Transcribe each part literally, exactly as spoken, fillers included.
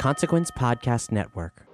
Consequence Podcast Network.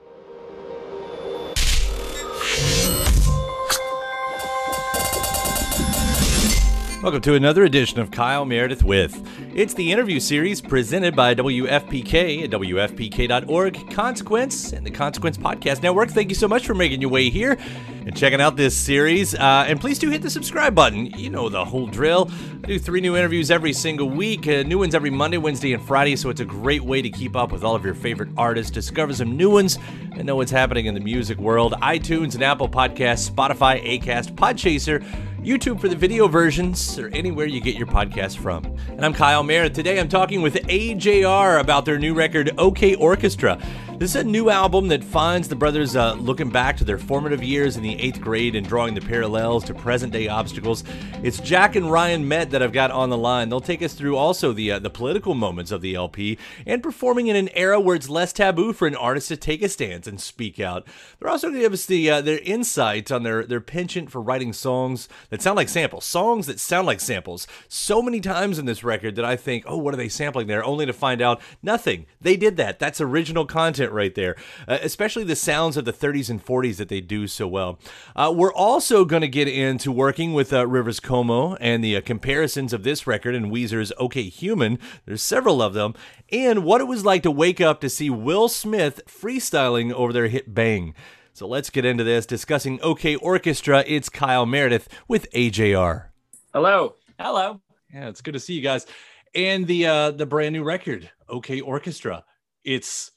Welcome to another edition of Kyle Meredith With. It's the interview series presented by W F P K at W F P K dot org, Consequence, and the Consequence Podcast Network. Thank you so much for making your way here and checking out this series. Uh, and please do hit the subscribe button. You know the whole drill. I do three new interviews every single week, uh, new ones every Monday, Wednesday, and Friday, so it's a great way to keep up with all of your favorite artists, discover some new ones, and know what's happening in the music world. iTunes and Apple Podcasts, Spotify, Acast, Podchaser, YouTube for the video versions, or anywhere you get your podcast from. And I'm Kyle Meredith. Today I'm talking with A J R about their new record, OK Orchestra. This is a new album that finds the brothers uh, looking back to their formative years in the eighth grade and drawing the parallels to present-day obstacles. It's Jack and Ryan Met that I've got on the line. They'll take us through also the uh, the political moments of the L P and performing in an era where it's less taboo for an artist to take a stance and speak out. They're also going to give us the uh, their insights on their, their penchant for writing songs that sound like samples. Songs that sound like samples. So many times in this record that I think, oh, what are they sampling there? Only to find out, nothing. They did that. That's original content right there. Uh, especially the sounds of the thirties and forties that they do so well. Uh, we're also going to get into working with uh, Rivers Cuomo and the uh, comparisons of this record and Weezer's OK Human. There's several of them. And what it was like to wake up to see Will Smith freestyling over their hit Bang. So let's get into this. Discussing OK Orchestra, it's Kyle Meredith with A J R. Hello. Hello. Yeah, it's good to see you guys. And the uh, the brand new record, OK Orchestra. It's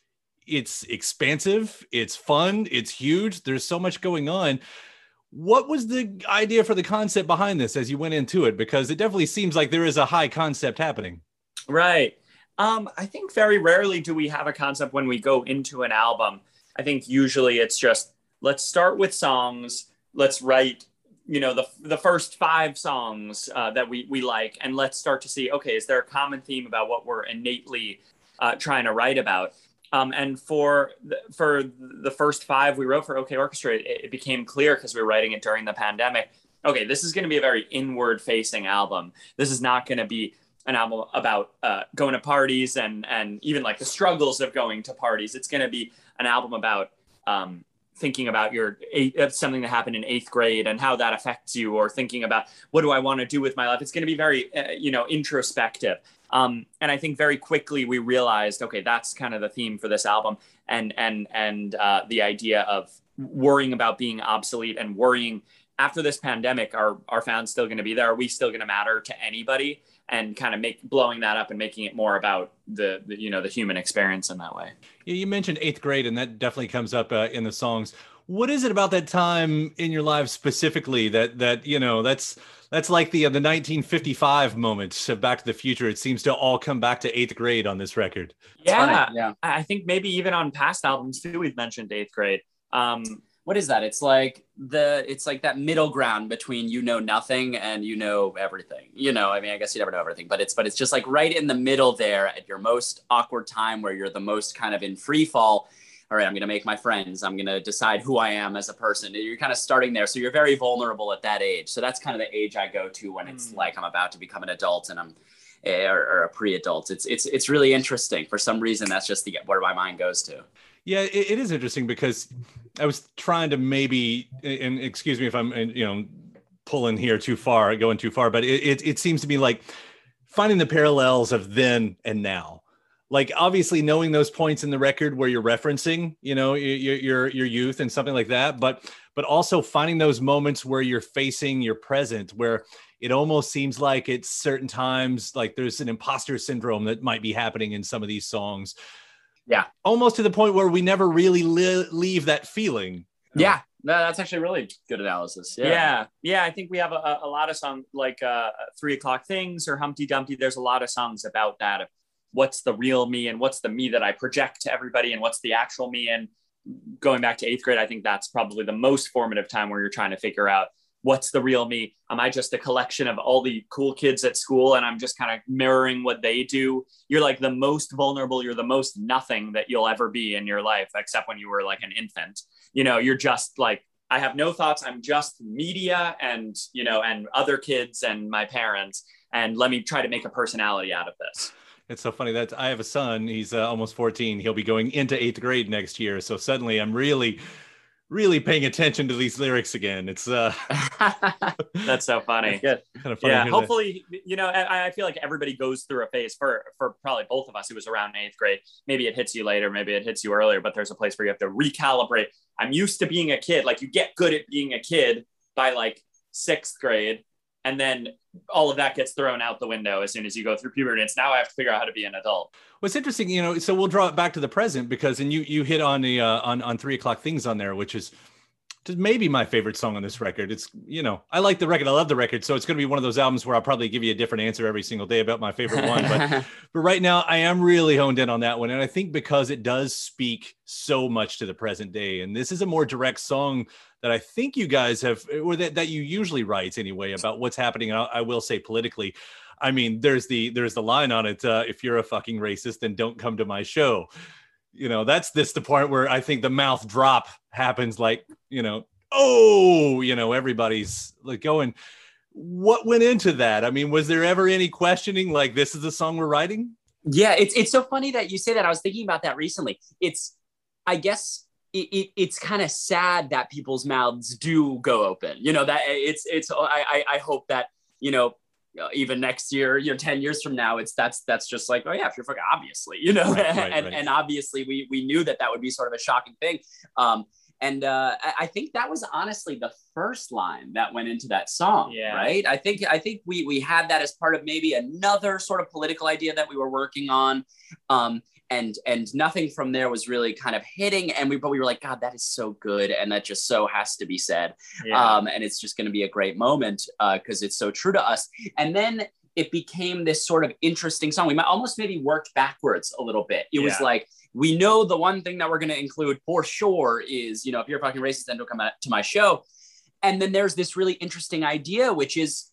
it's expansive. It's fun. It's huge. There's so much going on. What was the idea for the concept behind this as you went into it? Because it definitely seems like there is a high concept happening. Right. Um, I think very rarely do we have a concept when we go into an album. I think usually it's just, let's start with songs. Let's write, you know, the the first five songs uh, that we, we like, and let's start to see, okay, is there a common theme about what we're innately uh, trying to write about? Um, and for the, for the first five we wrote for OK Orchestra, it, it became clear because we were writing it during the pandemic. Okay, this is going to be a very inward-facing album. This is not going to be an album about uh, going to parties and and even like the struggles of going to parties. It's going to be an album about um, thinking about your eight, something that happened in eighth grade and how that affects you, or thinking about what do I want to do with my life. It's going to be very uh, you know introspective. Um, and I think very quickly we realized, okay, that's kind of the theme for this album, and and and uh, the idea of worrying about being obsolete and worrying after this pandemic, are our fans still going to be there? Are we still going to matter to anybody? And kind of make blowing that up and making it more about the, the you know the human experience in that way. Yeah, you mentioned eighth grade, and that definitely comes up uh, in the songs. What is it about that time in your life specifically that that you know that's that's like the uh, the nineteen fifty-five moment of Back to the Future? It seems to all come back to eighth grade on this record. Yeah, yeah. I think maybe even on past albums too, we've mentioned eighth grade. Um, what is that? It's like the it's like that middle ground between you know nothing and you know everything. You know, I mean, I guess you never know everything, but it's but it's just like right in the middle there at your most awkward time where you're the most kind of in free fall. All right, I'm going to make my friends. I'm going to decide who I am as a person. You're kind of starting there. So you're very vulnerable at that age. So that's kind of the age I go to when it's mm. like I'm about to become an adult and I'm or, or a pre-adult. It's it's it's really interesting. For some reason, that's just the where my mind goes to. Yeah, it, it is interesting because I was trying to maybe, and excuse me if I'm, you know, pulling here too far, going too far, but it, it, it seems to me like finding the parallels of then and now. Like obviously knowing those points in the record where you're referencing, you know, your, your, your youth and something like that, but, but also finding those moments where you're facing your present, where it almost seems like at certain times, like there's an imposter syndrome that might be happening in some of these songs. Yeah. Almost to the point where we never really li- leave that feeling. Yeah. No, that's actually really good analysis. Yeah. Yeah. Yeah, I think we have a, a lot of songs like uh, Three O'Clock Things or Humpty Dumpty. There's a lot of songs about that. Of what's the real me and what's the me that I project to everybody and what's the actual me. And going back to eighth grade, I think that's probably the most formative time where you're trying to figure out what's the real me. Am I just a collection of all the cool kids at school and I'm just kind of mirroring what they do? You're like the most vulnerable. You're the most nothing that you'll ever be in your life, except when you were like an infant. You know, you're just like, I have no thoughts. I'm just media and, you know, and other kids and my parents. And let me try to make a personality out of this. It's so funny that I have a son. He's uh, almost fourteen. He'll be going into eighth grade next year. So suddenly I'm really, really paying attention to these lyrics again. It's uh, that's so funny. Good. Kind of funny. Yeah. Hopefully, that. you know, I, I feel like everybody goes through a phase for, for probably both of us. It was around eighth grade. Maybe it hits you later. Maybe it hits you earlier, but there's a place where you have to recalibrate. I'm used to being a kid. Like you get good at being a kid by like sixth grade. And then all of that gets thrown out the window as soon as you go through puberty. It's now I have to figure out how to be an adult. What's interesting, you know, so we'll draw it back to the present because, and you you hit on the uh, on on Three O'Clock Things on there, which is just maybe my favorite song on this record. It's, you know, I like the record, I love the record, so it's going to be one of those albums where I'll probably give you a different answer every single day about my favorite one. But but right now, I am really honed in on that one, and I think because it does speak so much to the present day, and this is a more direct song that I think you guys have, or that, that you usually write anyway, about what's happening. I, I will say politically, I mean, there's the there's the line on it. Uh, if you're a fucking racist, then don't come to my show. You know, that's this the part where I think the mouth drop happens. Like, you know, oh, you know, everybody's like going. What went into that? I mean, was there ever any questioning? Like, this is the song we're writing? Yeah, it's it's so funny that you say that. I was thinking about that recently. It's, I guess. It, it, it's kind of sad that people's mouths do go open, you know, that it's, it's, I, I hope that, you know, even next year, you know, ten years from now, it's, that's, that's just like, oh yeah, if you're fucking obviously, you know, right, right, and, right. and obviously we, we knew that that would be sort of a shocking thing. Um, and uh, I think that was honestly the first line that went into that song, yeah. right? I think, I think we, we had that as part of maybe another sort of political idea that we were working on. Um, And and nothing from there was really kind of hitting. And we but we were like, God, that is so good. And that just so has to be said. Yeah. Um, and it's just going to be a great moment because uh, it's so true to us. And then it became this sort of interesting song. We might almost maybe worked backwards a little bit. It yeah. was like, we know the one thing that we're going to include for sure is, you know, if you're fucking racist, then don't come to my show. And then there's this really interesting idea, which is,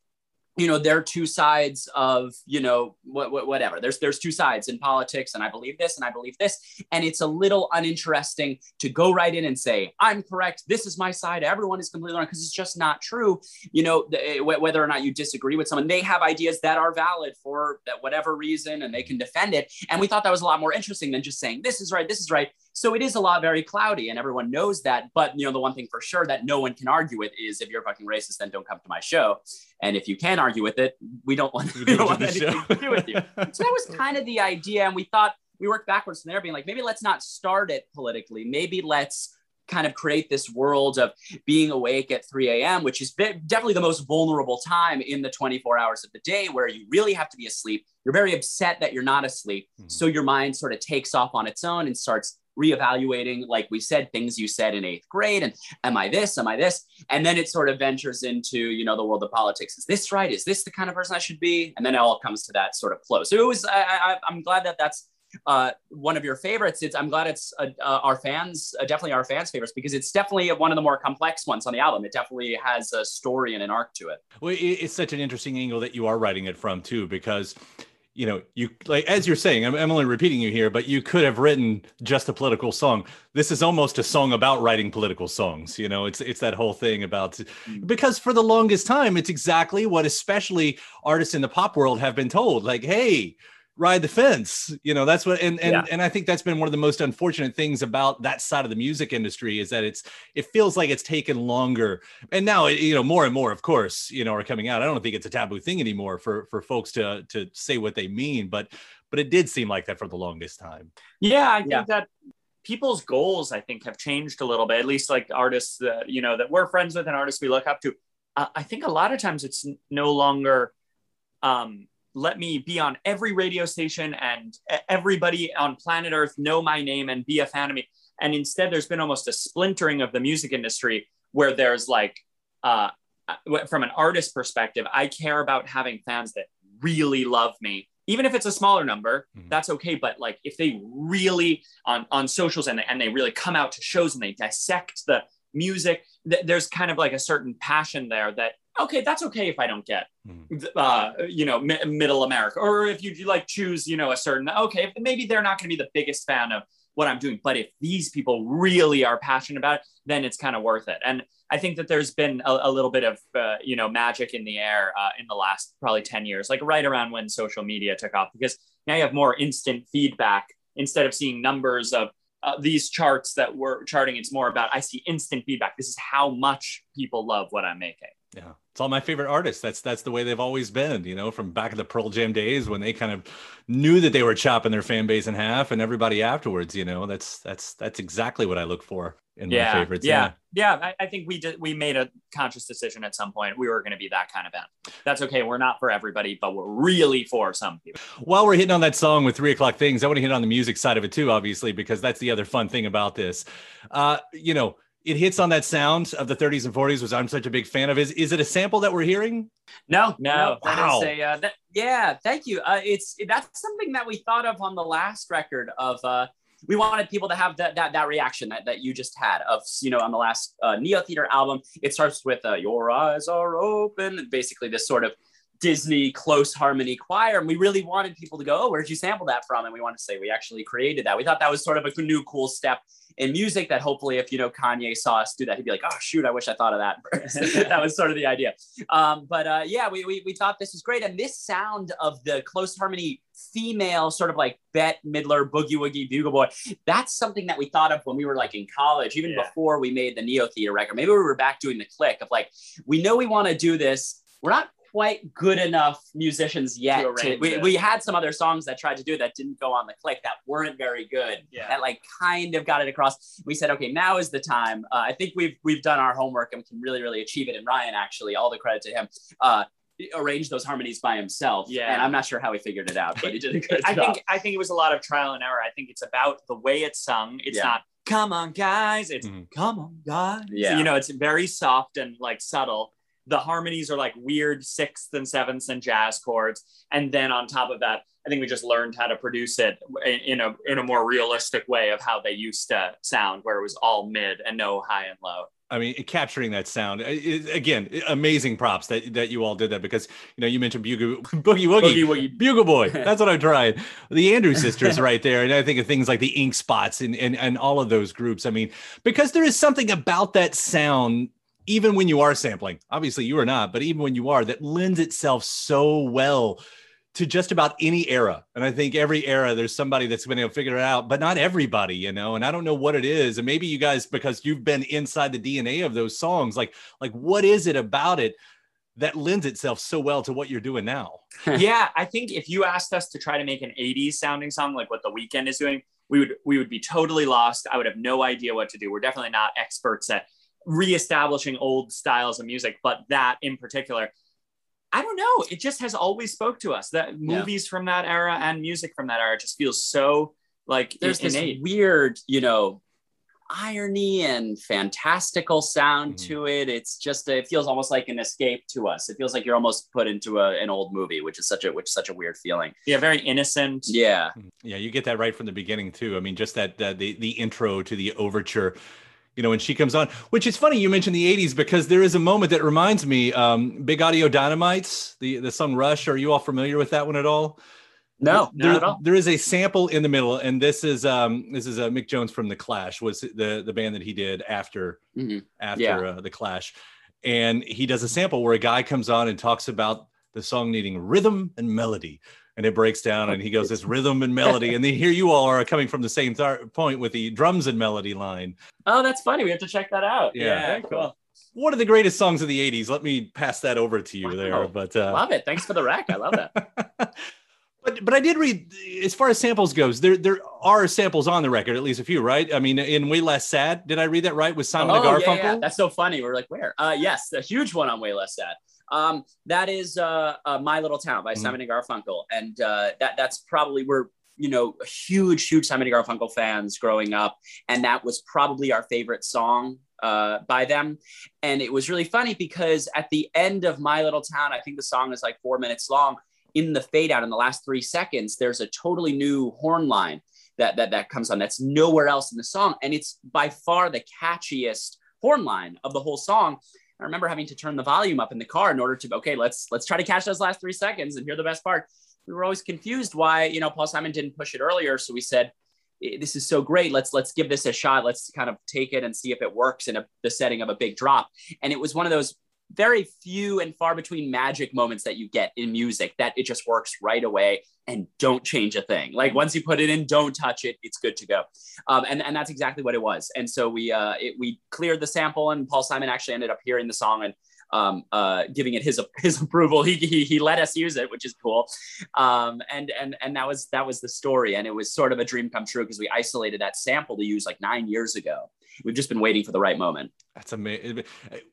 you know, there are two sides of, you know, wh- wh- whatever. There's there's two sides in politics, and I believe this, and I believe this. And it's a little uninteresting to go right in and say, I'm correct. This is my side. Everyone is completely wrong, because it's just not true. You know, th- whether or not you disagree with someone, they have ideas that are valid for that whatever reason, and they can defend it. And we thought that was a lot more interesting than just saying, this is right, this is right. So it is a lot very cloudy, and everyone knows that. But, you know, the one thing for sure that no one can argue with is if you're fucking racist, then don't come to my show. And if you can argue with it, we don't want, we don't do want anything to do with you. So that was kind of the idea. And we thought we worked backwards from there, being like, maybe let's not start it politically. Maybe let's kind of create this world of being awake at three a.m., which is definitely the most vulnerable time in the twenty-four hours of the day, where you really have to be asleep. You're very upset that you're not asleep. Mm-hmm. So your mind sort of takes off on its own and starts reevaluating, like we said, things you said in eighth grade, and am I this? Am I this? And then it sort of ventures into, you know, the world of politics. Is this right? Is this the kind of person I should be? And then it all comes to that sort of flow. So it was. I, I, I'm glad that that's uh, one of your favorites. It's. I'm glad it's uh, uh, our fans, uh, definitely our fans' favorites, because it's definitely one of the more complex ones on the album. It definitely has a story and an arc to it. Well, it's such an interesting angle that you are writing it from too, because, you know, you like, as you're saying, I'm, I'm only repeating you here, but you could have written just a political song. This is almost a song about writing political songs. You know, it's it's that whole thing about, because for the longest time, it's exactly what especially artists in the pop world have been told, like, hey, ride the fence. You know, that's what, and and, yeah. and I think that's been one of the most unfortunate things about that side of the music industry, is that it's, it feels like it's taken longer. And now, you know, more and more, of course, you know, are coming out. I don't think it's a taboo thing anymore for for folks to to say what they mean, but but it did seem like that for the longest time. Yeah, I think yeah. that people's goals, I think, have changed a little bit, at least like artists, uh, you know, that we're friends with and artists we look up to. Uh, I think a lot of times it's no longer, um, let me be on every radio station and everybody on planet Earth know my name and be a fan of me. And instead there's been almost a splintering of the music industry where there's like, uh, from an artist perspective, I care about having fans that really love me. Even if it's a smaller number, mm-hmm. that's okay. But like, if they really on, on socials and they, and they really come out to shows and they dissect the music, th- there's kind of like a certain passion there that, okay, that's okay if I don't get, mm-hmm. uh, you know, mi- middle America, or if you, you like choose, you know, a certain, okay, maybe they're not going to be the biggest fan of what I'm doing. But if these people really are passionate about it, then it's kind of worth it. And I think that there's been a, a little bit of, uh, you know, magic in the air uh, in the last probably ten years, like right around when social media took off, because now you have more instant feedback. Instead of seeing numbers of uh, these charts that we're charting, it's more about, I see instant feedback. This is how much people love what I'm making. Yeah. It's all my favorite artists. That's, that's the way they've always been, you know, from back in the Pearl Jam days when they kind of knew that they were chopping their fan base in half and everybody afterwards, you know, that's, that's, that's exactly what I look for in yeah, my favorites. Yeah. Yeah. yeah. I, I think we did, we made a conscious decision at some point. We were going to be that kind of band. That's okay. We're not for everybody, but we're really for some people. While we're hitting on that song with Three O'Clock Things, I want to hit on the music side of it too, obviously, because that's the other fun thing about this, uh, you know, it hits on that sound of the thirties and forties, which I'm such a big fan of. Is is it a sample that we're hearing? No, no. That wow. Is a, uh, that, yeah, thank you. Uh, it's that's something that we thought of on the last record of, uh, we wanted people to have that that that reaction that, that you just had of, you know, on the last uh, Neo Theater album. It starts with, uh, your eyes are open, basically this sort of Disney close harmony choir. And we really wanted people to go, oh, where'd you sample that from? And we want to say, we actually created that. We thought that was sort of a new cool step in music that hopefully if, you know, Kanye saw us do that, he'd be like, oh shoot, I wish I thought of that first. That was sort of the idea. Um, but uh, yeah, we, we we thought this was great. And this sound of the close harmony female sort of like Bette Midler, Boogie Woogie Bugle Boy, that's something that we thought of when we were like in college, even yeah. before we made the Neo Theater record. Maybe we were back doing the Click of like, we know we want to do this. We're not quite good enough musicians yet. To to, we, we had some other songs that tried to do that didn't go on the Click that weren't very good. Yeah. That like kind of got it across. We said, okay, now is the time. Uh, I think we've we've done our homework and we can really, really achieve it. And Ryan, actually, all the credit to him, uh, arranged those harmonies by himself. Yeah. And I'm not sure how he figured it out, but he did a good I job. Think, I think it was a lot of trial and error. I think it's about the way it's sung. It's yeah. not, come on, guys. It's, mm. come on, guys. Yeah. So, you know, it's very soft and like subtle. The harmonies are like weird sixths and sevenths and jazz chords. And then on top of that, I think we just learned how to produce it in a in a more realistic way of how they used to sound, where it was all mid and no high and low. I mean, capturing that sound, it, again, amazing props that, that you all did that, because, you know, you mentioned Bugle, Boogie Woogie, Boogie Woogie, Bugle Boy. That's what I'm trying. The Andrews Sisters right there. And I think of things like the Ink Spots and, and, and all of those groups. I mean, because there is something about that sound, even when you are sampling, obviously you are not, but even when you are, that lends itself so well to just about any era. And I think every era, there's somebody that's been able to figure it out, but not everybody, you know, and I don't know what it is. And maybe you guys, because you've been inside the D N A of those songs, like, like what is it about it that lends itself so well to what you're doing now? Yeah, I think if you asked us to try to make an eighties sounding song, like what The Weeknd is doing, we would, we would be totally lost. I would have no idea what to do. We're definitely not experts at reestablishing old styles of music, but that in particular, I don't know, it just has always spoke to us. That movies yeah. from that era and music from that era just feels so like there's innate. This weird, you know, irony and fantastical sound mm-hmm. to it. It's just, it feels almost like an escape to us. It feels like you're almost put into a, an old movie, which is such a, which is such a weird feeling. Yeah. Very innocent. Yeah. Yeah. You get that right from the beginning too. I mean, just that, that the, the intro to the overture, you know, when she comes on, which is funny, you mentioned the eighties because there is a moment that reminds me, um, Big Audio Dynamite, the, the song Rush. Are you all familiar with that one at all? No, there, not at all. There is a sample in the middle. And this is, um, this is uh, Mick Jones from The Clash was the, the band that he did after, mm-hmm. after yeah. uh, The Clash. And he does a sample where a guy comes on and talks about the song needing rhythm and melody. And it breaks down and he goes, this rhythm and melody. And then here you all are coming from the same th- point with the drums and melody line. Oh, that's funny. We have to check that out. Yeah, yeah cool. cool. One of the greatest songs of the eighties. Let me pass that over to you wow. there. But uh... love it. Thanks for the rec. I love that. But but I did read, as far as samples goes, there there are samples on the record, at least a few, right? I mean, in Way Less Sad, did I read that right? With Simon and oh, Garfunkel? Yeah, yeah. That's so funny. We're like, where? Uh, yes, a huge one on Way Less Sad. Um, that is uh, uh, My Little Town by mm-hmm. Simon and Garfunkel. And uh, that that's probably, we're you know, huge, huge Simon and Garfunkel fans growing up. And that was probably our favorite song uh, by them. And it was really funny because at the end of My Little Town, I think the song is like four minutes long. In the fade out, in the last three seconds, there's a totally new horn line that that, that comes on that's nowhere else in the song. And it's by far the catchiest horn line of the whole song. I remember having to turn the volume up in the car in order to, okay, let's let's try to catch those last three seconds and hear the best part. We were always confused why, you know, Paul Simon didn't push it earlier. So we said, this is so great. Let's let's give this a shot. Let's kind of take it and see if it works in a, the setting of a big drop. And it was one of those very few and far between magic moments that you get in music that it just works right away and don't change a thing. Like once you put it in, don't touch it. It's good to go. Um, and, and that's exactly what it was. And so we uh, it, we cleared the sample and Paul Simon actually ended up hearing the song and um, uh, giving it his his approval. He, he he let us use it, which is cool. Um, and and and that was that was the story. And it was sort of a dream come true because we isolated that sample to use like nine years ago. We've just been waiting for the right moment. That's amazing.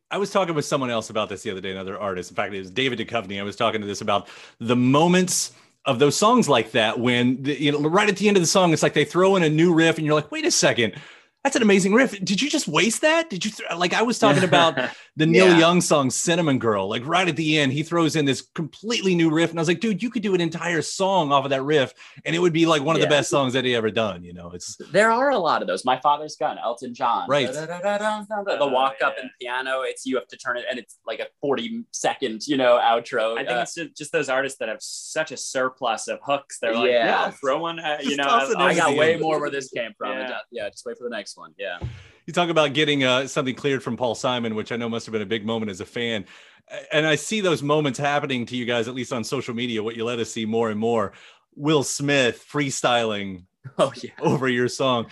I was talking with someone else about this the other day, another artist. In fact, it was David Duchovny. I was talking to this about the moments of those songs like that when, the, you know, right at the end of the song, it's like they throw in a new riff and you're like, wait a second, that's an amazing riff. Did you just waste that? Did you th-? Like I was talking about the Neil yeah. Young song, Cinnamon Girl, like right at the end, he throws in this completely new riff. And I was like, dude, you could do an entire song off of that riff. And it would be like one of yeah. the best songs that he ever done. You know, it's there are a lot of those. My Father's Gun, Elton John, right? Da, da, da, da, da, da, the walk up yeah. and piano. It's you have to turn it. And it's like a forty second, you know, outro. I think uh, it's just, just those artists that have such a surplus of hooks. They're like, yeah, yeah throw one, uh, you know, I, I got way more where this came from. Yeah, yeah just wait for the next one. Yeah. You talk about getting uh, something cleared from Paul Simon, which I know must have been a big moment as a fan. And I see those moments happening to you guys, at least on social media, what you let us see more and more. Will Smith freestyling oh, yeah. over your song.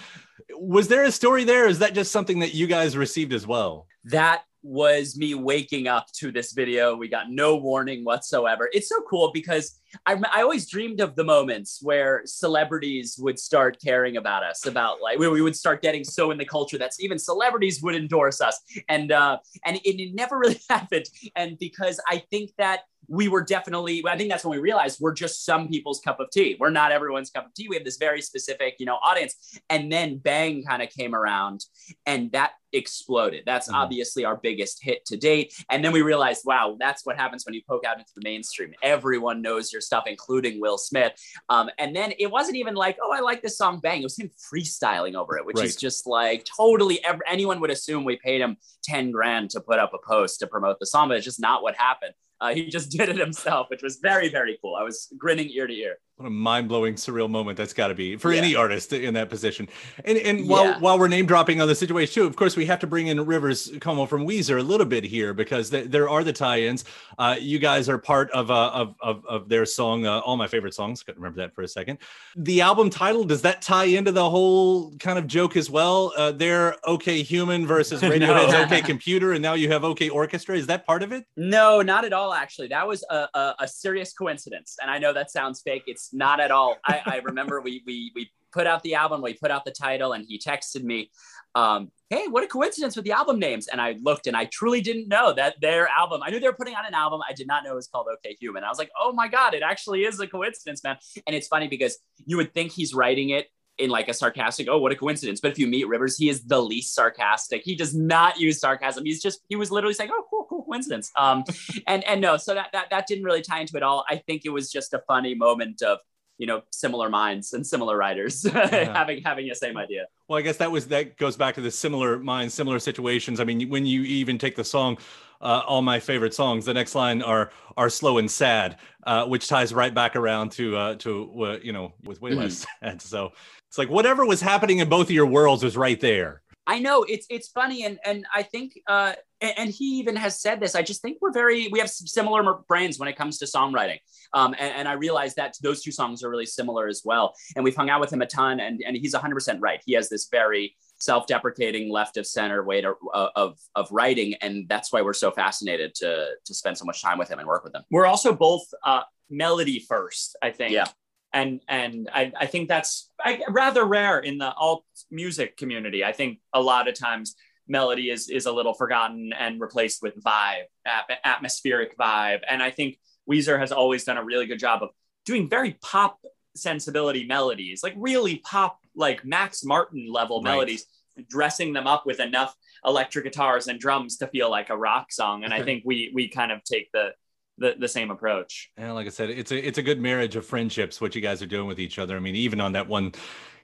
Was there a story there? Is that just something that you guys received as well? That was me waking up to this video. We got no warning whatsoever. It's so cool because I, I always dreamed of the moments where celebrities would start caring about us, about like where we would start getting so in the culture that even celebrities would endorse us. And uh, and it, it never really happened. And because I think that we were definitely, I think that's when we realized we're just some people's cup of tea. We're not everyone's cup of tea. We have this very specific, you know, audience. And then Bang kind of came around and that exploded. That's mm-hmm. obviously our biggest hit to date. And then we realized, wow, that's what happens when you poke out into the mainstream. Everyone knows your stuff, including Will Smith. Um, and then it wasn't even like, oh, I like this song, Bang. It was him freestyling over it, which right. is just like totally, ever, anyone would assume we paid him ten grand to put up a post to promote the song, but it's just not what happened. Uh, he just did it himself, which was very, very cool. I was grinning ear to ear. What a mind-blowing, surreal moment that's got to be for yeah. any artist in that position. And and while yeah. while we're name-dropping on the situation, too, of course, we have to bring in Rivers Cuomo from Weezer a little bit here because th- there are the tie-ins. Uh, you guys are part of uh, of, of of their song, uh, All My Favorite Songs. Couldn't remember that for a second. The album title, does that tie into the whole kind of joke as well? Uh, they're OK Human versus Radiohead's no. OK Computer, and now you have OK Orchestra. Is that part of it? No, not at all. Actually, that was a, a, a serious coincidence, and I know that sounds fake. It's not at all. I, I remember we we we put out the album, we put out the title, and he texted me, um, "Hey, what a coincidence with the album names!" And I looked, and I truly didn't know that their album. I knew they were putting out an album. I did not know it was called OK Human. I was like, "Oh my God, it actually is a coincidence, man!" And it's funny because you would think he's writing it in like a sarcastic, oh, what a coincidence. But if you meet Rivers, he is the least sarcastic. He does not use sarcasm. He's just, he was literally saying, oh, cool, cool coincidence. Um, and and no, so that, that that didn't really tie into it all. I think it was just a funny moment of, you know, similar minds and similar writers yeah. having having the same idea. Well, I guess that was, that goes back to the similar minds, similar situations. I mean, when you even take the song, Uh, all my favorite songs. The next line are are slow and sad, uh, which ties right back around to uh, to uh, you know with way less sad. So it's like whatever was happening in both of your worlds was right there. I know it's it's funny, and and I think uh, and, and he even has said this. I just think we're very we have similar brains when it comes to songwriting, um, and, and I realize that those two songs are really similar as well. And we've hung out with him a ton, and and he's one hundred percent right. He has this very self-deprecating left of center way to, uh, of of writing. And that's why we're so fascinated to to spend so much time with him and work with him. We're also both uh, melody first, I think. Yeah. And and I, I think that's I, rather rare in the alt music community. I think a lot of times melody is is a little forgotten and replaced with vibe, ap- atmospheric vibe. And I think Weezer has always done a really good job of doing very pop sensibility melodies, like really pop, like Max Martin level right. melodies, dressing them up with enough electric guitars and drums to feel like a rock song. And I think we we kind of take the the, the same approach. And like I said, it's a, it's a good marriage of friendships, what you guys are doing with each other. I mean, even on that one,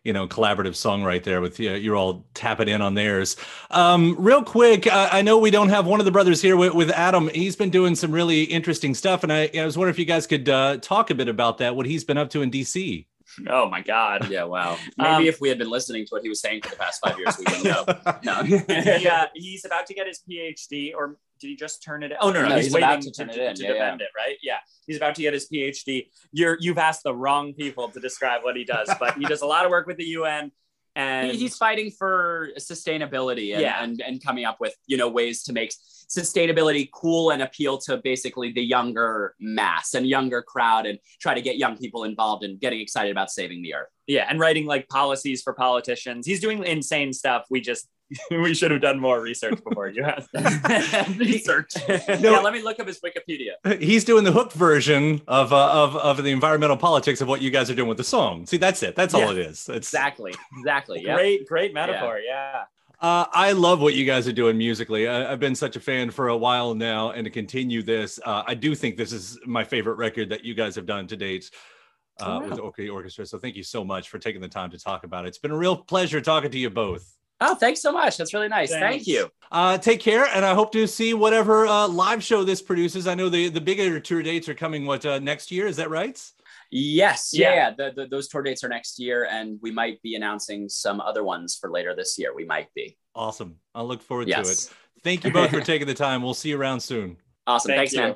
you know, collaborative song right there with you, you're all tapping in on theirs. Um, real quick, I, I know we don't have one of the brothers here with, with Adam. He's been doing some really interesting stuff. And I, I was wondering if you guys could uh, talk a bit about that, what he's been up to in D C. Oh my God. Yeah. Wow. Maybe um, if we had been listening to what he was saying for the past five years, we wouldn't know. No. Yeah. He's about to get his P H D, or did he just turn it in? Oh no, no, no he's, he's waiting to, turn to, it in. to yeah, defend yeah. it, right? Yeah. He's about to get his P H D. You're, you've asked the wrong people to describe what he does, but he does a lot of work with the U N, and he, he's fighting for sustainability and, yeah. and, and coming up with, you know, ways to make sustainability cool and appeal to basically the younger mass and younger crowd, and try to get young people involved and in getting excited about saving the earth. Yeah. And writing like policies for politicians. He's doing insane stuff. We just, we should have done more research before you asked that. Research. No, yeah, let me look up his Wikipedia. He's doing the hook version of, uh, of, of the environmental politics of what you guys are doing with the song. See, that's it. That's yeah. all it is. It's... Exactly. Exactly. Yeah. Great, great metaphor. Yeah. yeah. Uh, I love what you guys are doing musically. I, I've been such a fan for a while now, and to continue this, uh, I do think this is my favorite record that you guys have done to date uh, oh, wow. with OK Orchestra. So thank you so much for taking the time to talk about it. It's been a real pleasure talking to you both. Oh, thanks so much. That's really nice. Thanks. Thank you. Uh, take care, and I hope to see whatever uh, live show this produces. I know the, the bigger tour dates are coming, what, uh, next year? Is that right? Yes. Yeah. yeah the, the, those tour dates are next year, and we might be announcing some other ones for later this year. We might be. Awesome. I'll look forward yes. to it. Thank you both for taking the time. We'll see you around soon. Awesome. Thank Thanks, you. man.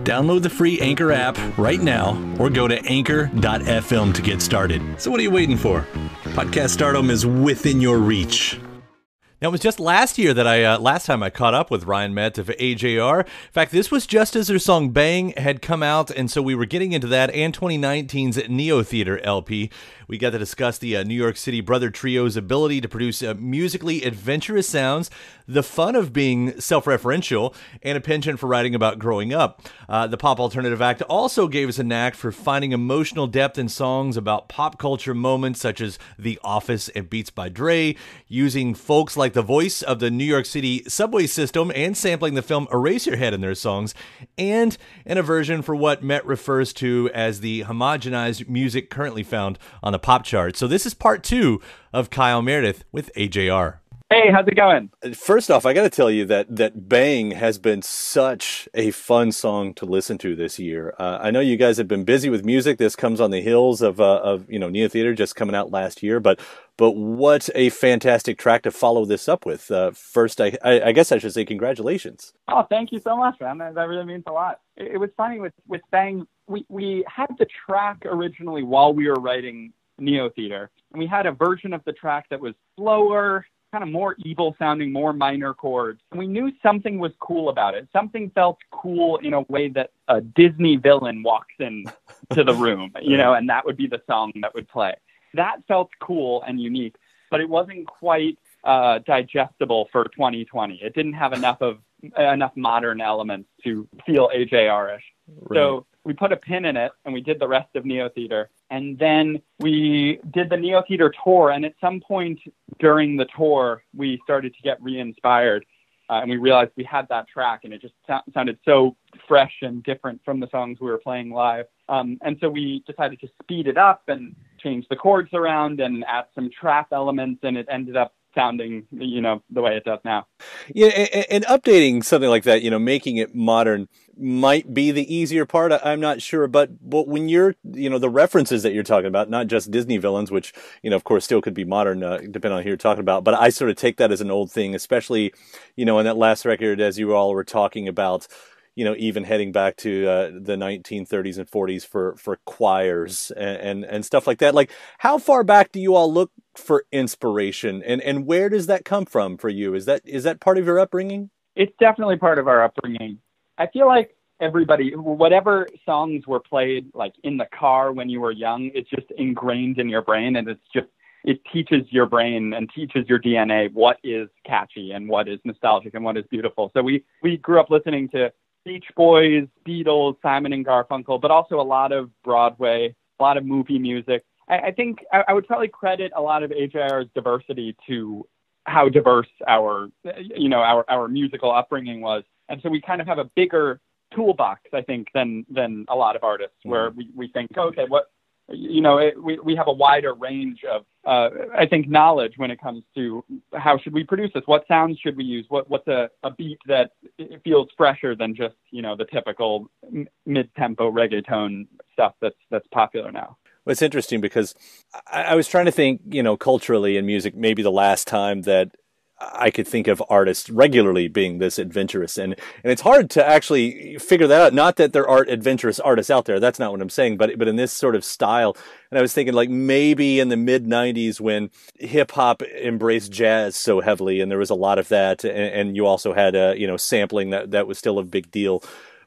Download the free Anchor app right now, or go to anchor dot f m to get started. So what are you waiting for? Podcast stardom is within your reach. Now, it was just last year that I, uh, last time I caught up with Ryan Met of A J R. In fact, this was just as their song Bang had come out, and so we were getting into that and twenty nineteen's Neo Theater L P. We got to discuss the uh, New York City brother trio's ability to produce uh, musically adventurous sounds, the fun of being self-referential, and a penchant for writing about growing up. Uh, the Pop Alternative Act also gave us a knack for finding emotional depth in songs about pop culture moments such as The Office and Beats by Dre, using folks like the voice of the New York City subway system and sampling the film Eraserhead in their songs, and an aversion for what Met refers to as the homogenized music currently found on the pop chart. So this is part two of Kyle Meredith with A J R. Hey, how's it going? First off, I got to tell you that that Bang has been such a fun song to listen to this year. Uh, I know you guys have been busy with music. This comes on the heels of uh, of you know Neo Theater just coming out last year, but but what a fantastic track to follow this up with. Uh, first, I, I I guess I should say congratulations. Oh, thank you so much, man. That really means a lot. It, it was funny with with Bang. We we had the track originally while we were writing Neo Theater, and we had a version of the track that was slower, kind of more evil sounding, more minor chords. And we knew something was cool about it. Something felt cool in a way that a Disney villain walks in to the room, you know, and that would be the song that would play. That felt cool and unique, but it wasn't quite uh, digestible for twenty twenty. It didn't have enough of uh, enough modern elements to feel A J R-ish. Right. So we put a pin in it and we did the rest of Neo Theater. And then we did the Neo Theater tour. And at some point during the tour, we started to get re-inspired. Uh, and we realized we had that track. And it just so- sounded so fresh and different from the songs we were playing live. Um, and so we decided to speed it up and change the chords around and add some trap elements. And it ended up sounding, you know, the way it does now. Yeah, and, and updating something like that, you know, making it modern might be the easier part. I, I'm not sure, but but when you're, you know, the references that you're talking about, not just Disney villains, which, you know, of course still could be modern, uh, depending on who you're talking about, but I sort of take that as an old thing, especially, you know, in that last record, as you all were talking about, you know, even heading back to uh, the nineteen thirties and forties for, for choirs and, and, and stuff like that. Like, how far back do you all look for inspiration, and, and where does that come from for you? Is that, is that part of your upbringing? It's definitely part of our upbringing. I feel like everybody, whatever songs were played, like in the car when you were young, it's just ingrained in your brain, and it's just, it teaches your brain and teaches your D N A what is catchy and what is nostalgic and what is beautiful. So we, we grew up listening to Beach Boys, Beatles, Simon and Garfunkel, but also a lot of Broadway, a lot of movie music. I, I think I, I would probably credit a lot of A J R's diversity to how diverse our, you know, our, our musical upbringing was. And so we kind of have a bigger toolbox, I think, than, than a lot of artists, where we, we think, okay, what, you know, it, we, we have a wider range of, uh, I think, knowledge when it comes to how should we produce this? What sounds should we use? What, what's a, a beat that feels fresher than just, you know, the typical m- mid-tempo reggaeton stuff that's, that's popular now. Well, it's interesting because I, I was trying to think, you know, culturally in music, maybe the last time that I could think of artists regularly being this adventurous, and, and it's hard to actually figure that out. Not that there aren't adventurous artists out there. That's not what I'm saying, but, but in this sort of style. And I was thinking, like, maybe in the mid nineties when hip hop embraced jazz so heavily, and there was a lot of that. And, and you also had a, uh, you know, sampling that, that was still a big deal.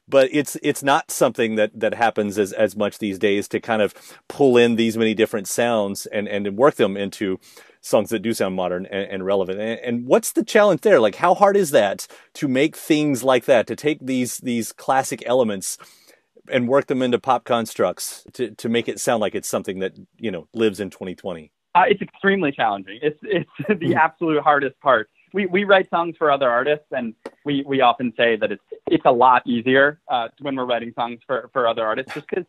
But it's it's not something that, that happens as, as much these days, to kind of pull in these many different sounds and, and work them into songs that do sound modern and, and relevant. And, and what's the challenge there? Like, how hard is that to make things like that, to take these these classic elements and work them into pop constructs to, to make it sound like it's something that, you know, lives in twenty twenty? Uh, it's extremely challenging. It's it's the absolute hardest part. We we write songs for other artists, and we, we often say that it's it's a lot easier uh, when we're writing songs for, for other artists, just because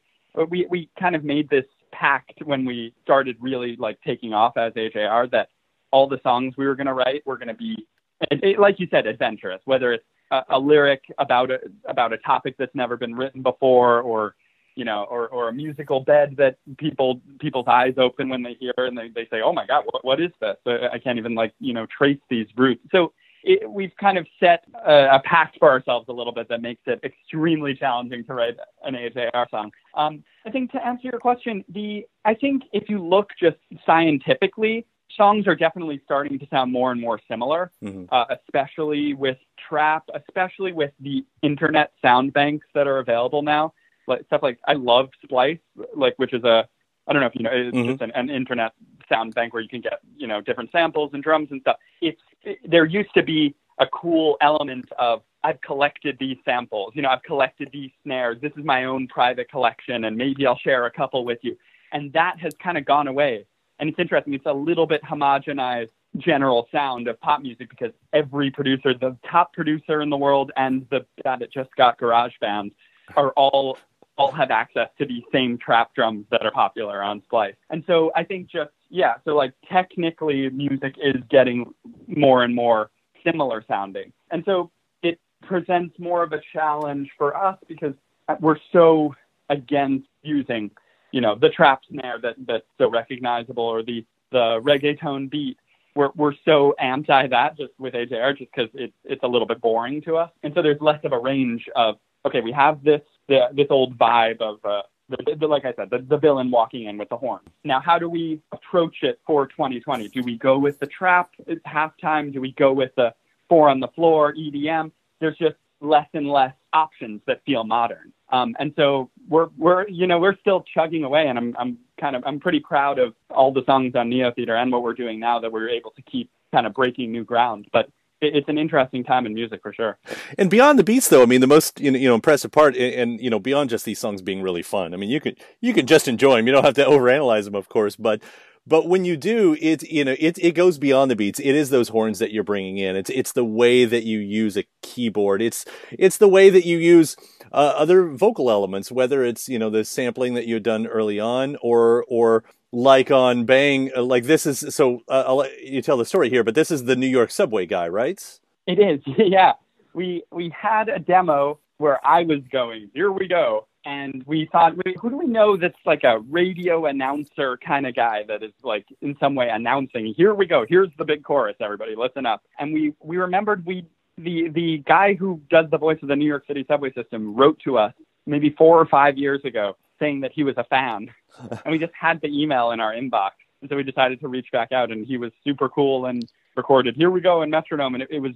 we, we kind of made this pact when we started really, like, taking off as A J R, that all the songs we were going to write were going to be, it, like you said, adventurous, whether it's a, a lyric about a, about a topic that's never been written before, or, you know, or, or a musical bed that people, people's eyes open when they hear, and they, they say, oh my God, what, what is this? I can't even, like, you know, trace these roots. So it, we've kind of set a, a pact for ourselves a little bit that makes it extremely challenging to write an A J R song. Um, I think to answer your question, the, I think if you look just scientifically, songs are definitely starting to sound more and more similar, mm-hmm. uh, especially with trap, especially with the internet sound banks that are available now. Like, stuff like, I love Splice, like, which is a, I don't know if you know, it's mm-hmm. just an, an internet sound bank where you can get, you know, different samples and drums and stuff. It's, it, there used to be a cool element of, I've collected these samples, you know, I've collected these snares, this is my own private collection, and maybe I'll share a couple with you. And that has kind of gone away. And it's interesting, it's a little bit homogenized general sound of pop music, because every producer, the top producer in the world and the guy that just got GarageBand, are all... all have access to these same trap drums that are popular on Splice. And so I think just, yeah, so like technically music is getting more and more similar sounding. And so it presents more of a challenge for us, because we're so against using, you know, the trap snare that, that's so recognizable, or the, the reggaeton beat. We're we're so anti that just with A J R, just because it, it's a little bit boring to us. And so there's less of a range of, okay, we have this, The, this old vibe of, uh, the, the, like I said, the, the villain walking in with the horn. Now, how do we approach it for twenty twenty? Do we go with the trap at halftime? Do we go with the four on the floor, E D M? There's just less and less options that feel modern. Um, and so we're, we're, you know, we're still chugging away, and I'm, I'm kind of, I'm pretty proud of all the songs on Neo Theater and what we're doing now, that we're able to keep kind of breaking new ground. But it's an interesting time in music, for sure. And beyond the beats, though, I mean, the most, you know, impressive part, and, you know, beyond just these songs being really fun, I mean, you could you can just enjoy them. You don't have to overanalyze them, of course, but but when you do, it, you know, it it goes beyond the beats. It is those horns that you're bringing in. It's it's the way that you use a keyboard. It's it's the way that you use uh, other vocal elements, whether it's, you know, the sampling that you had done early on, or or like on Bang, like this is, so uh, I'll let you tell the story here, but this is the New York subway guy, right? It is, yeah. We we had a demo where I was going, here we go. And we thought, who do we know that's like a radio announcer kind of guy that is like in some way announcing, here we go, here's the big chorus, everybody, listen up. And we, we remembered we the the guy who does the voice of the New York City subway system wrote to us maybe four or five years ago saying that he was a fan. And we just had the email in our inbox. And so we decided to reach back out, and he was super cool and recorded, here we go, in metronome. And it, it was...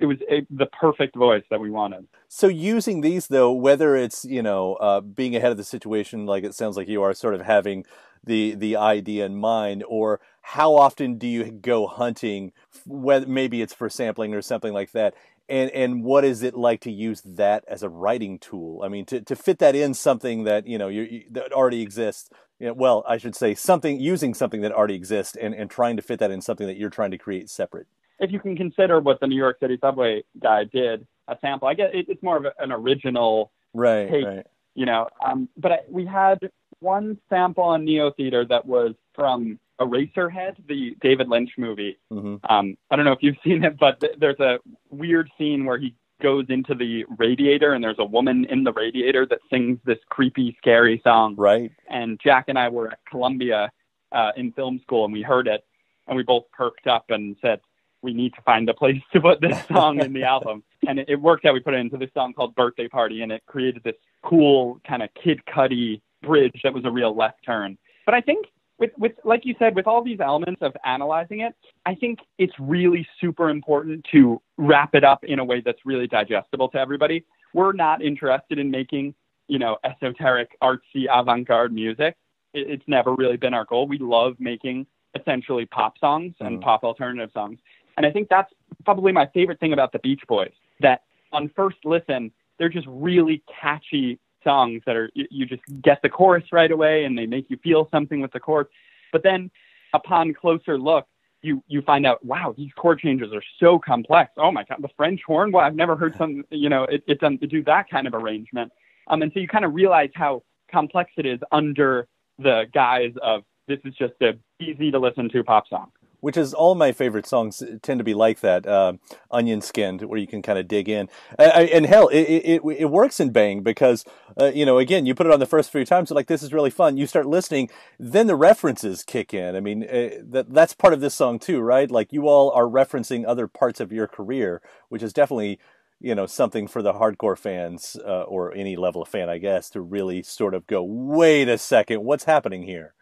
It was a, the perfect voice that we wanted. So using these, though, whether it's, you know, uh, being ahead of the situation, like it sounds like you are, sort of having the the idea in mind, or how often do you go hunting, whether maybe it's for sampling or something like that, and and what is it like to use that as a writing tool? I mean, to, to fit that in something that, you know, you, you, that already exists. You know, well, I should say something, using something that already exists and, and trying to fit that in something that you're trying to create separate. If you can consider what the New York City subway guy did, a sample, I guess it's more of an original right, take, right. you know. Um, but I, we had one sample on Neo Theater that was from Eraserhead, the David Lynch movie. Mm-hmm. Um, I don't know if you've seen it, but th- there's a weird scene where he goes into the radiator, and there's a woman in the radiator that sings this creepy, scary song. Right. And Jack and I were at Columbia uh, in film school, and we heard it, and we both perked up and said, we need to find a place to put this song in the album. And it, it worked out. We put it into this song called Birthday Party, and it created this cool kind of Kid Cudi bridge that was a real left turn. But I think with, with, like you said, with all these elements of analyzing it, I think it's really super important to wrap it up in a way that's really digestible to everybody. We're not interested in making, you know, esoteric, artsy, avant-garde music. It, it's never really been our goal. We love making essentially pop songs and mm. pop alternative songs. And I think that's probably my favorite thing about the Beach Boys, that on first listen, they're just really catchy songs that are, you, you just get the chorus right away and they make you feel something with the chords. But then upon closer look, you, you find out, wow, these chord changes are so complex. Oh my God, the French horn. Well, I've never heard some, you know, it, it doesn't do that kind of arrangement. Um, and so you kind of realize how complex it is under the guise of this is just a easy to listen to pop song. Which is all my favorite songs tend to be like that, uh, onion skinned, where you can kind of dig in. I, I, and hell, it, it it works in Bang because, uh, you know, again, you put it on the first few times, like, this is really fun. You start listening, then the references kick in. I mean, uh, that that's part of this song too, right? Like, you all are referencing other parts of your career, which is definitely, you know, something for the hardcore fans uh, or any level of fan, I guess, to really sort of go, wait a second, what's happening here?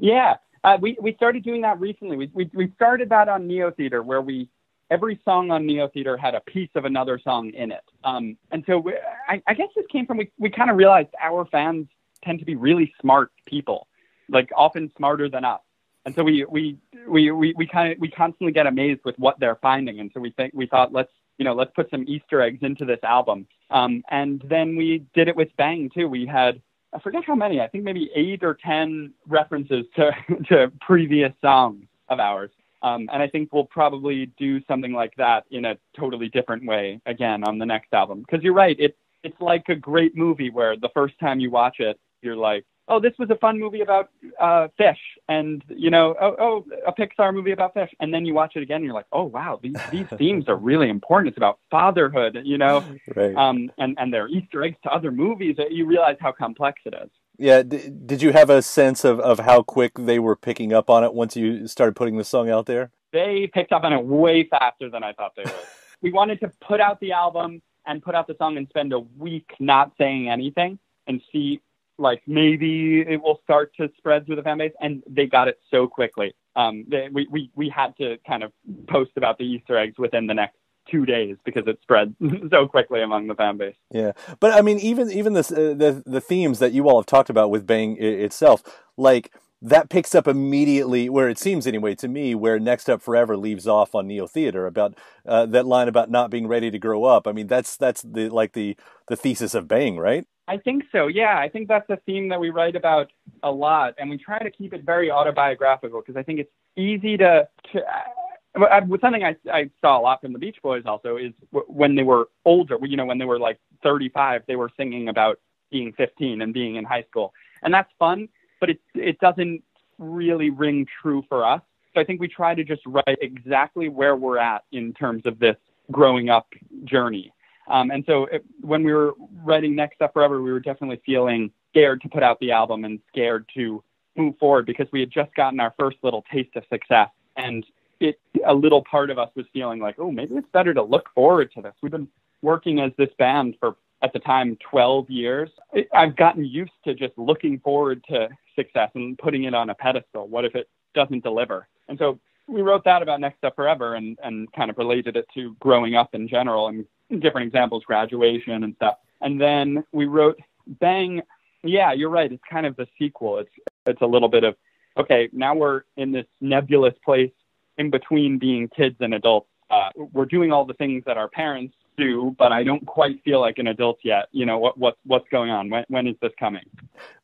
Yeah. Uh, we, we started doing that recently. We, we we started that on Neo Theater, where we every song on Neo Theater had a piece of another song in it. Um, and so we, I, I guess this came from we, we kind of realized our fans tend to be really smart people, like often smarter than us. And so we we we we, we kind of we constantly get amazed with what they're finding. And so we think we thought let's you know let's put some Easter eggs into this album. Um, and then we did it with Bang too. We had, I forget how many, I think maybe eight or ten references to, to previous songs of ours. Um, and I think we'll probably do something like that in a totally different way again on the next album. Because you're right, it, it's like a great movie where the first time you watch it, you're like, oh, this was a fun movie about uh, fish. And, you know, oh, oh, a Pixar movie about fish. And then you watch it again, and you're like, oh, wow, these, these themes are really important. It's about fatherhood, you know, right. um, and, and they're Easter eggs to other movies. You realize how complex it is. Yeah. D- did you have a sense of, of how quick they were picking up on it once you started putting the song out there? They picked up on it way faster than I thought they would. We wanted to put out the album and put out the song and spend a week not saying anything and see, like, maybe it will start to spread through the fan base. And they got it so quickly. Um, they, we, we, we had to kind of post about the Easter eggs within the next two days because it spread so quickly among the fan base. Yeah. But I mean, even, even this, uh, the, the themes that you all have talked about with Bang I- itself, like, that picks up immediately where it seems anyway to me, where Next Up Forever leaves off on Neo Theater, about uh, that line about not being ready to grow up. I mean, that's, that's the, like the, the thesis of Bang, right? I think so. Yeah. I think that's a theme that we write about a lot, and we try to keep it very autobiographical because I think it's easy to, to uh, something I, I saw a lot from the Beach Boys also is w- when they were older, you know, when they were like thirty-five, they were singing about being fifteen and being in high school, and that's fun, but it, it doesn't really ring true for us. So I think we try to just write exactly where we're at in terms of this growing up journey. Um, and so it, when we were writing Next Up Forever, we were definitely feeling scared to put out the album and scared to move forward because we had just gotten our first little taste of success. And it, a little part of us was feeling like, oh, maybe it's better to look forward to this. We've been working as this band for, at the time, twelve years. It, I've gotten used to just looking forward to success and putting it on a pedestal. What if it doesn't deliver? And so we wrote that about Next Up Forever and, and kind of related it to growing up in general and different examples, graduation and stuff. And then we wrote Bang. Yeah, you're right. It's kind of the sequel. It's it's a little bit of, okay, now we're in this nebulous place in between being kids and adults. Uh, we're doing all the things that our parents do, but I don't quite feel like an adult yet. You know, what, what what's going on? When when is this coming?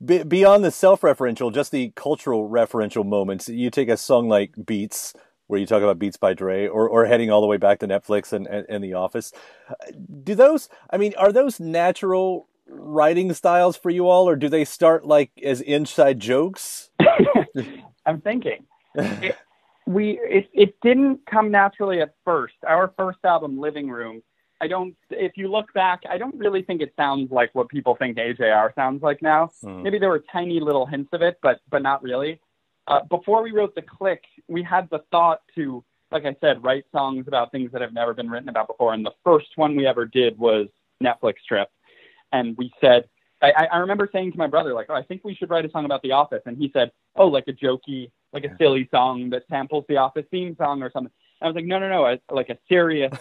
Be- beyond the self-referential, just the cultural referential moments, you take a song like Beats, where you talk about Beats by Dre, or, or heading all the way back to Netflix and, and, and The Office. Do those, I mean, are those natural writing styles for you all, or do they start like as inside jokes? I'm thinking. It, we it, it didn't come naturally at first. Our first album, Living Room, I don't, if you look back, I don't really think it sounds like what people think A J R sounds like now. Mm. Maybe there were tiny little hints of it, but but not really. Uh, before we wrote The Click, we had the thought to, like I said, write songs about things that have never been written about before. And the first one we ever did was Netflix Trip. And we said, I, I remember saying to my brother, like, oh, I think we should write a song about The Office. And he said, oh, like a jokey, like a silly song that samples The Office theme song or something. And I was like, no, no, no, it's like a serious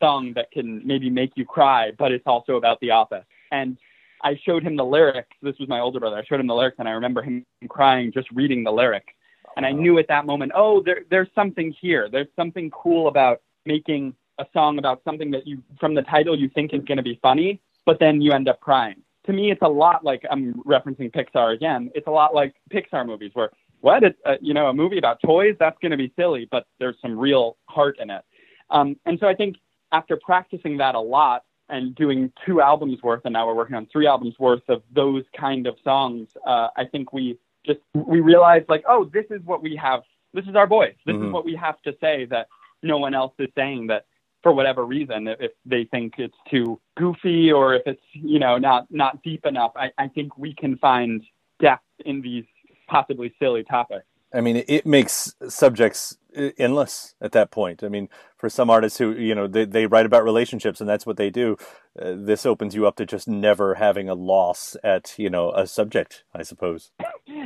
song that can maybe make you cry, but it's also about The Office. And I showed him the lyrics. This was my older brother. I showed him the lyrics, and I remember him crying just reading the lyrics. And I knew at that moment, oh, there, there's something here. There's something cool about making a song about something that you, from the title, you think is going to be funny, but then you end up crying. To me, it's a lot like, I'm referencing Pixar again, it's a lot like Pixar movies where, what, it's, uh, you know, a movie about toys, that's going to be silly, but there's some real heart in it. Um, and so I think after practicing that a lot, and doing two albums worth, and now we're working on three albums worth of those kind of songs, uh, I think we just, we realized like, oh, this is what we have. This is our voice. This mm-hmm. is what we have to say that no one else is saying, that for whatever reason, if they think it's too goofy or if it's, you know, not, not deep enough, I, I think we can find depth in these possibly silly topics. I mean, it makes subjects endless at that point. I mean, for some artists who, you know, they, they write about relationships and that's what they do. Uh, this opens you up to just never having a loss at, you know, a subject, I suppose.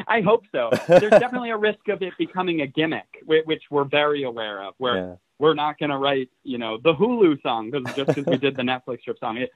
I hope so. There's definitely a risk of it becoming a gimmick, which we're very aware of, where yeah. we're not going to write, you know, the Hulu song just because we did the Netflix Trip song. It,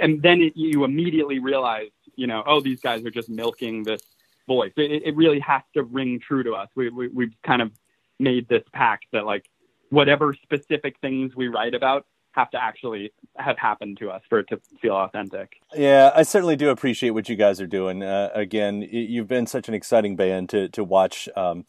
and then it, you immediately realize, you know, oh, these guys are just milking this voice. It, it really has to ring true to us. We, we, we've kind of made this pact that like whatever specific things we write about have to actually have happened to us for it to feel authentic. Yeah, I certainly do appreciate what you guys are doing. Uh, again, you've been such an exciting band to, to watch um,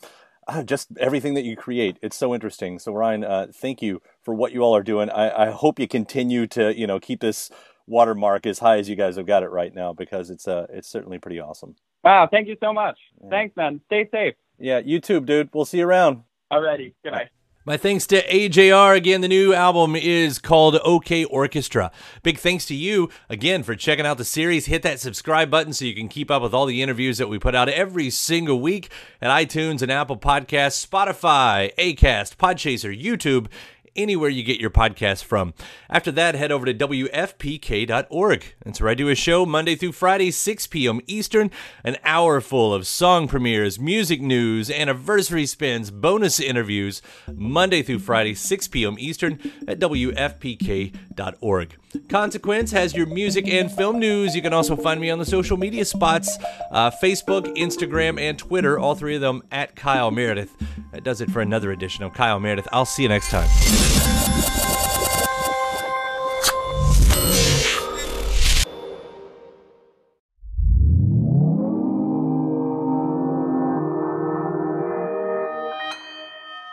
just everything that you create. It's so interesting. So Ryan, uh, thank you for what you all are doing. I, I hope you continue to, you know, keep this watermark as high as you guys have got it right now, because it's uh, it's certainly pretty awesome. Wow, thank you so much. Yeah. Thanks, man. Stay safe. Yeah, you too, dude. We'll see you around. Alrighty. Good night. My thanks to A J R. Again, the new album is called OK Orchestra. Big thanks to you, again, for checking out the series. Hit that subscribe button so you can keep up with all the interviews that we put out every single week at iTunes and Apple Podcasts, Spotify, Acast, Podchaser, YouTube, anywhere you get your podcasts from. After that, head over to W F P K dot org. That's where I do a show Monday through Friday, six p.m. Eastern, an hour full of song premieres, music news, anniversary spins, bonus interviews, Monday through Friday, six p.m. Eastern at W F P K dot org. Consequence has your music and film news. You can also find me on the social media spots, uh, Facebook, Instagram, and Twitter, all three of them at Kyle Meredith. That does it for another edition of Kyle Meredith. I'll see you next time.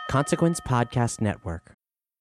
Consequence Podcast Network.